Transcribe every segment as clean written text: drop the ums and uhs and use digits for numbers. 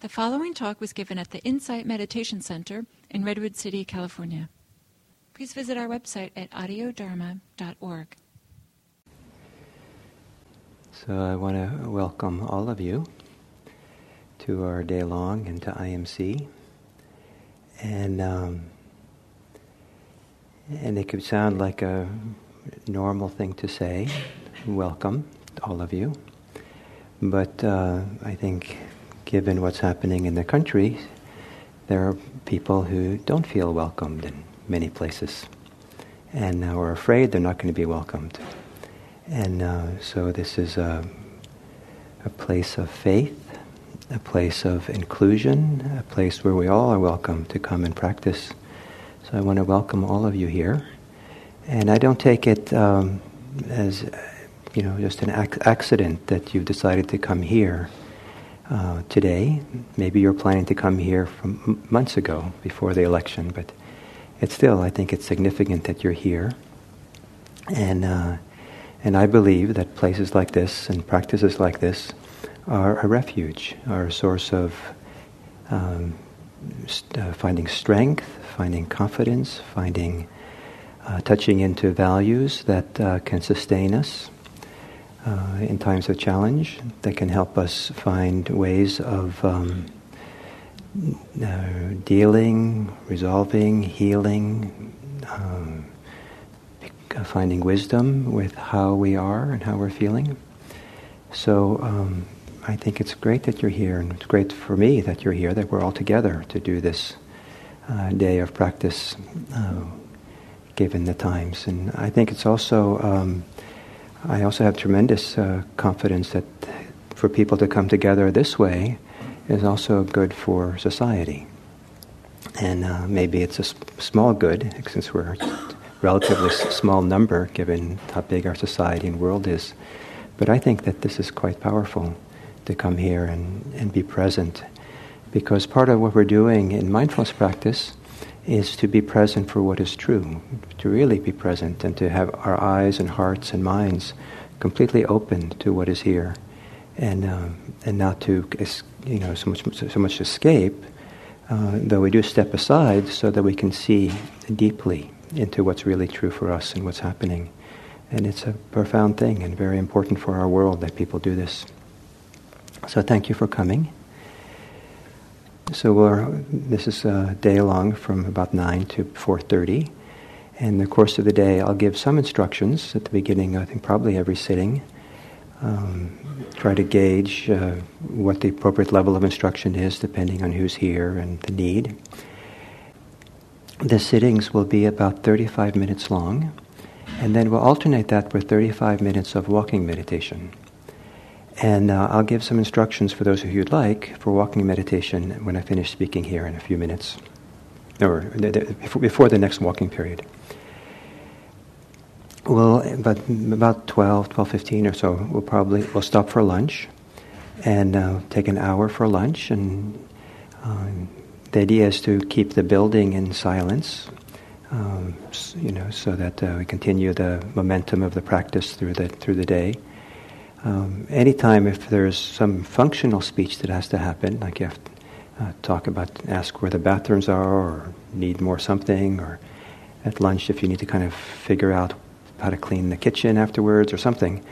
The following talk was given at the Insight Meditation Center in Redwood City, California. Please visit our website at audiodharma.org. So I want to welcome all of you to our day long and to IMC. And it could sound like a normal thing to say, welcome to all of you. But I think given what's happening in the country, there are people who don't feel welcomed in many places and are afraid they're not going to be welcomed. And so this is a place of faith, a place of inclusion, a place where we all are welcome to come and practice. So I want to welcome all of you here. And I don't take it as, you know, just an accident that you've decided to come here today. Maybe you're planning to come here from months ago before the election, but it's still, I think it's significant that you're here. And I believe that places like this and practices like this are a refuge, are a source of finding strength, finding confidence, finding touching into values that can sustain us in times of challenge, that can help us find ways of dealing, resolving, healing, finding wisdom with how we are and how we're feeling. So I think it's great that you're here, and it's great for me that you're here, that we're all together to do this day of practice given the times. And I think it's also, I also have tremendous confidence that for people to come together this way is also good for society. And maybe it's a small good, since we're a relatively small number given how big our society and world is. But I think that this is quite powerful to come here and be present, because part of what we're doing in mindfulness practice is to be present for what is true, to really be present and to have our eyes and hearts and minds completely open to what is here, and not to so much escape, though we do step aside so that we can see deeply into what's really true for us and what's happening. And it's a profound thing and very important for our world that people do this. So thank you for coming. So this is a day long from about 9 to 4:30. In the course of the day, I'll give some instructions at the beginning, I think probably every sitting. Try to gauge what the appropriate level of instruction is depending on who's here and the need. The sittings will be about 35 minutes long. And then we'll alternate that with 35 minutes of walking meditation. And I'll give some instructions for those of you who'd like for walking meditation when I finish speaking here in a few minutes, or before the next walking period. Well, but about 12:15 or so, we'll stop for lunch and take an hour for lunch. And the idea is to keep the building in silence, so that we continue the momentum of the practice through the day. Anytime if there's some functional speech that has to happen, like you have to ask where the bathrooms are, or need more something, or at lunch if you need to kind of figure out how to clean the kitchen afterwards or something,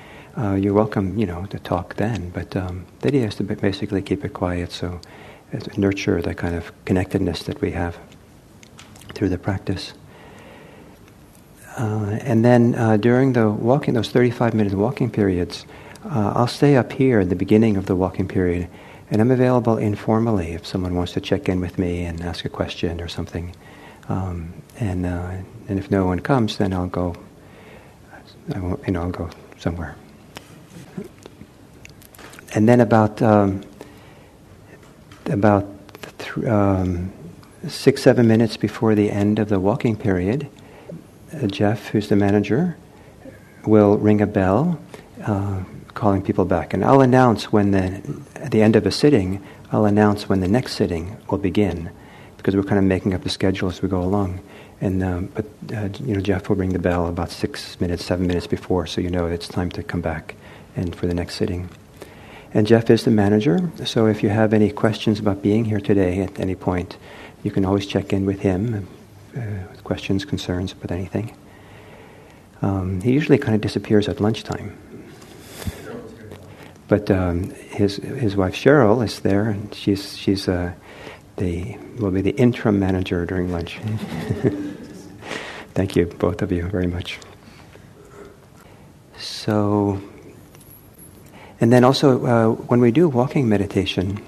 you're welcome, to talk then. But the idea is to basically keep it quiet, so nurture the kind of connectedness that we have through the practice. And then during those 35-minute walking periods, I'll stay up here at the beginning of the walking period, and I'm available informally if someone wants to check in with me and ask a question or something. And if no one comes, then I'll go. I'll go somewhere. And then about 6-7 minutes before the end of the walking period, Jeff, who's the manager, will ring a bell calling people back. And I'll announce at the end of a sitting, I'll announce when the next sitting will begin, because we're kind of making up the schedule as we go along. And But Jeff will ring the bell about 7 minutes before, so it's time to come back and for the next sitting. And Jeff is the manager, so if you have any questions about being here today at any point, you can always check in with him with questions, concerns about anything. He usually kind of disappears at lunchtime. But his wife Cheryl is there, and she will be the interim manager during lunch. Thank you, both of you, very much. So, and then also when we do walking meditation,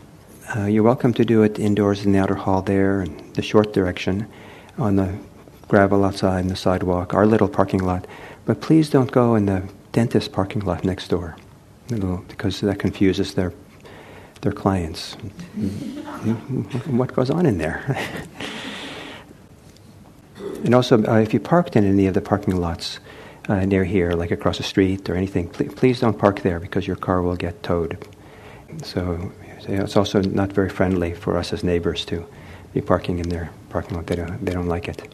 you're welcome to do it indoors in the outer hall there, in the short direction, on the gravel outside and the sidewalk, our little parking lot. But please don't go in the dentist parking lot next door, because that confuses their clients. What goes on in there? And also, if you parked in any of the parking lots near here, like across the street or anything, please don't park there because your car will get towed. So it's also not very friendly for us as neighbors to be parking in their parking lot. They don't like it.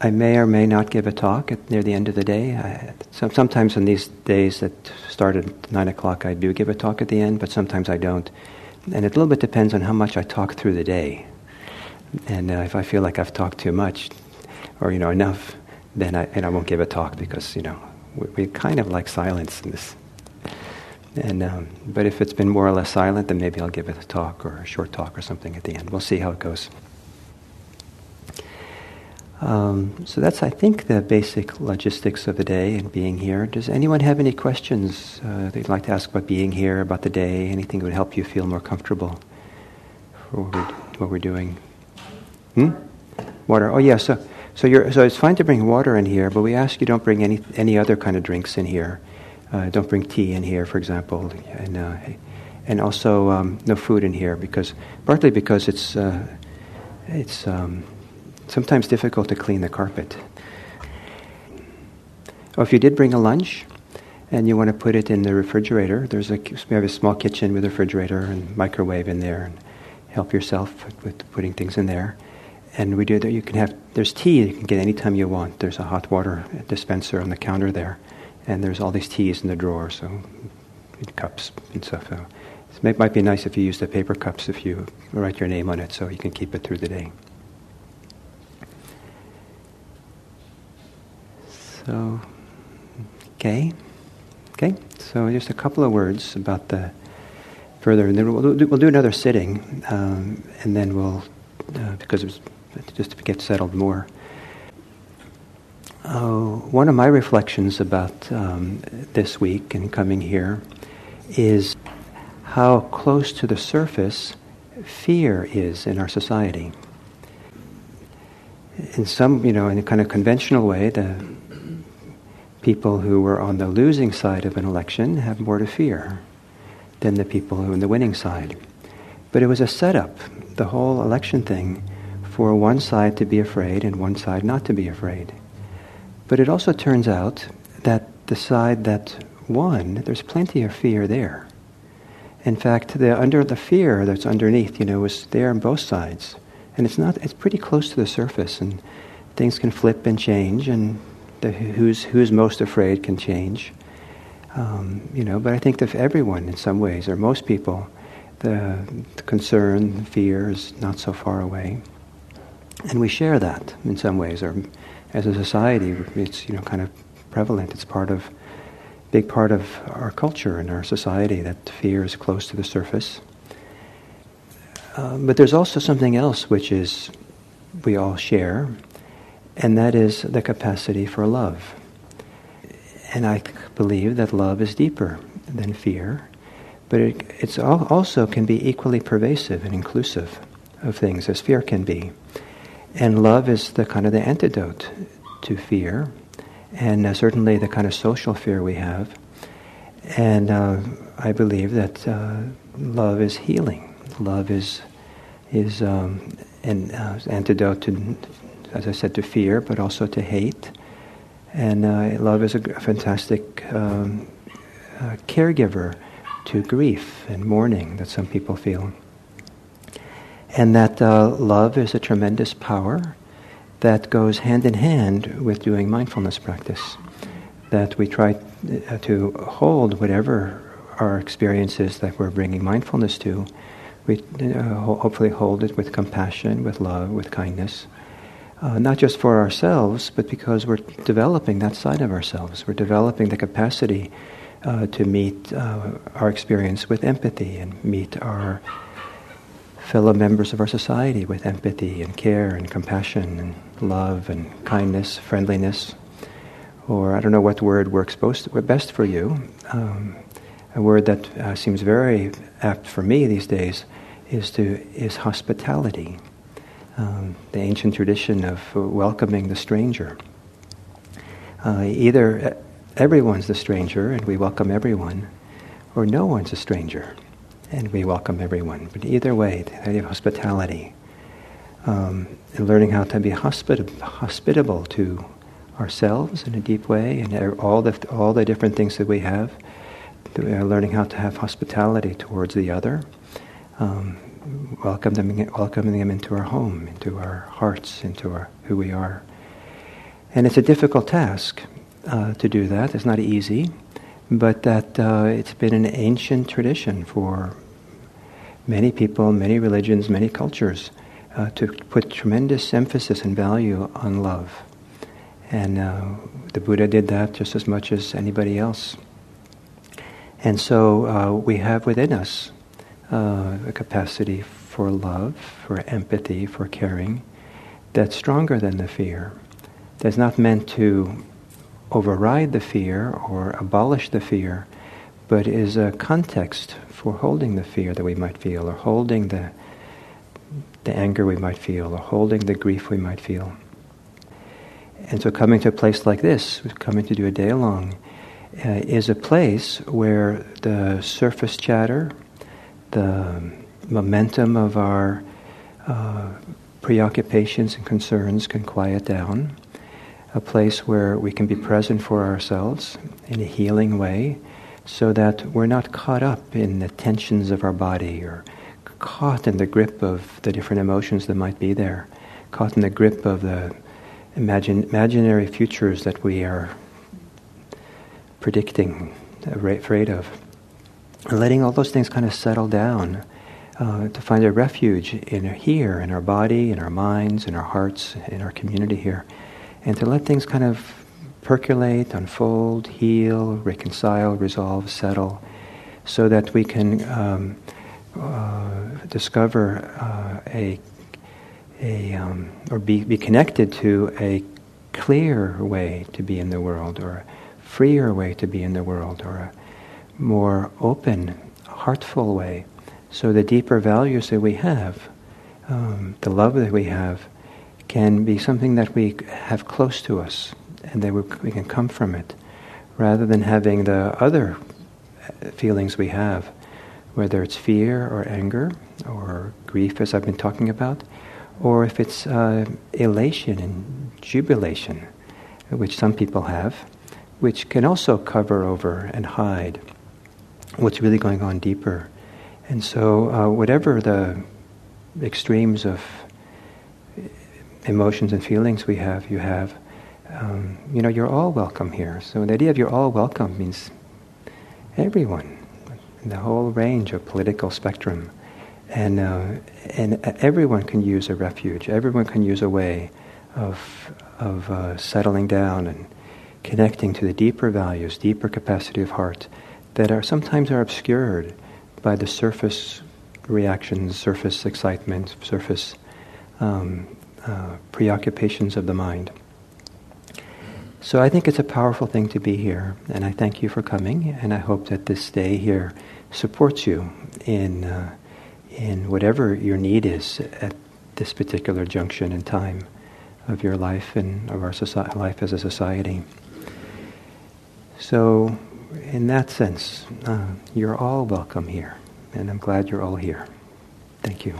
I may or may not give a talk near the end of the day. Sometimes on these days that start at 9 o'clock, I do give a talk at the end, but sometimes I don't. And it a little bit depends on how much I talk through the day. And if I feel like I've talked too much or, enough, then I won't give a talk because, we kind of like silence in this. And but if it's been more or less silent, then maybe I'll give it a talk or a short talk or something at the end. We'll see how it goes. So that's, I think, the basic logistics of the day and being here. Does anyone have any questions they'd like to ask about being here, about the day, anything that would help you feel more comfortable for what we're doing? Water. Oh, yeah. So it's fine to bring water in here, but we ask you don't bring any other kind of drinks in here. Don't bring tea in here, for example, and also no food in here, partly because it's sometimes difficult to clean the carpet. Or if you did bring a lunch and you want to put it in the refrigerator, we have a small kitchen with a refrigerator and microwave in there, and help yourself with putting things in there. And we do that. There's tea you can get anytime you want. There's a hot water dispenser on the counter there, and there's all these teas in the drawer, so cups and stuff. So it might be nice if you use the paper cups if you write your name on it, so you can keep it through the day. So, okay. So just a couple of words about the further, and then we'll do another sitting, and then we'll because it's just to get settled more. One of my reflections about this week and coming here is how close to the surface fear is in our society. In some, in a kind of conventional way, the people who were on the losing side of an election have more to fear than the people who are on the winning side. But it was a setup, the whole election thing, for one side to be afraid and one side not to be afraid. But it also turns out that the side that won, there's plenty of fear there. In fact, the fear that's underneath, was there on both sides. And it's pretty close to the surface, and things can flip and change, and who's most afraid can change, But I think that for everyone, in some ways, or most people, the concern, the fear is not so far away, and we share that in some ways. Or as a society, it's kind of prevalent. It's big part of our culture and our society that fear is close to the surface. But there's also something else which is we all share. And that is the capacity for love. And I believe that love is deeper than fear, but it's also can be equally pervasive and inclusive of things as fear can be. And love is the kind of the antidote to fear, and certainly the kind of social fear we have. And I believe that love is healing. Love is an antidote to, as I said, to fear, but also to hate. And love is a fantastic caregiver to grief and mourning that some people feel. And that love is a tremendous power that goes hand in hand with doing mindfulness practice. That we try to hold whatever our experience is that we're bringing mindfulness to. We hopefully hold it with compassion, with love, with kindness. Not just for ourselves, but because we're developing that side of ourselves. We're developing the capacity to meet our experience with empathy and meet our fellow members of our society with empathy and care and compassion and love and kindness, friendliness, or I don't know what word works best for you. A word that seems very apt for me these days is hospitality, the ancient tradition of welcoming the stranger. Either everyone's the stranger and we welcome everyone, or no one's a stranger and we welcome everyone. But either way, the idea of hospitality, and learning how to be hospitable to ourselves in a deep way and all the different things that we have. Learning how to have hospitality towards the other, welcoming them into our home, into our hearts, into who we are. And it's a difficult task to do that. It's not easy, but that it's been an ancient tradition for many people, many religions, many cultures to put tremendous emphasis and value on love. And the Buddha did that just as much as anybody else. And so we have within us a capacity for love, for empathy, for caring, that's stronger than the fear, that's not meant to override the fear or abolish the fear, but is a context for holding the fear that we might feel, or holding the anger we might feel, or holding the grief we might feel. And so coming to a place like this, coming to do a day-long, is a place where the surface chatter, the momentum of our preoccupations and concerns can quiet down, a place where we can be present for ourselves in a healing way so that we're not caught up in the tensions of our body or caught in the grip of the different emotions that might be there, caught in the grip of the imaginary futures that we are predicting, afraid of, and letting all those things kind of settle down to find a refuge in here, in our body, in our minds, in our hearts, in our community here, and to let things kind of percolate, unfold, heal, reconcile, resolve, settle, so that we can discover be connected to a clearer way to be in the world, or freer way to be in the world, or a more open, heartful way. So the deeper values that we have, the love that we have, can be something that we have close to us, and that we can come from it, rather than having the other feelings we have, whether it's fear or anger or grief, as I've been talking about, or if it's elation and jubilation, which some people have, which can also cover over and hide what's really going on deeper. And so whatever the extremes of emotions and feelings we have, you're all welcome here. So the idea of you're all welcome means everyone, in the whole range of political spectrum. And everyone can use a refuge. Everyone can use a way of settling down and connecting to the deeper values, deeper capacity of heart that sometimes are obscured by the surface reactions, surface excitement, surface preoccupations of the mind. So I think it's a powerful thing to be here, and I thank you for coming, and I hope that this day here supports you in whatever your need is at this particular junction in time of your life and of our life as a society. So, in that sense, you're all welcome here, and I'm glad you're all here. Thank you.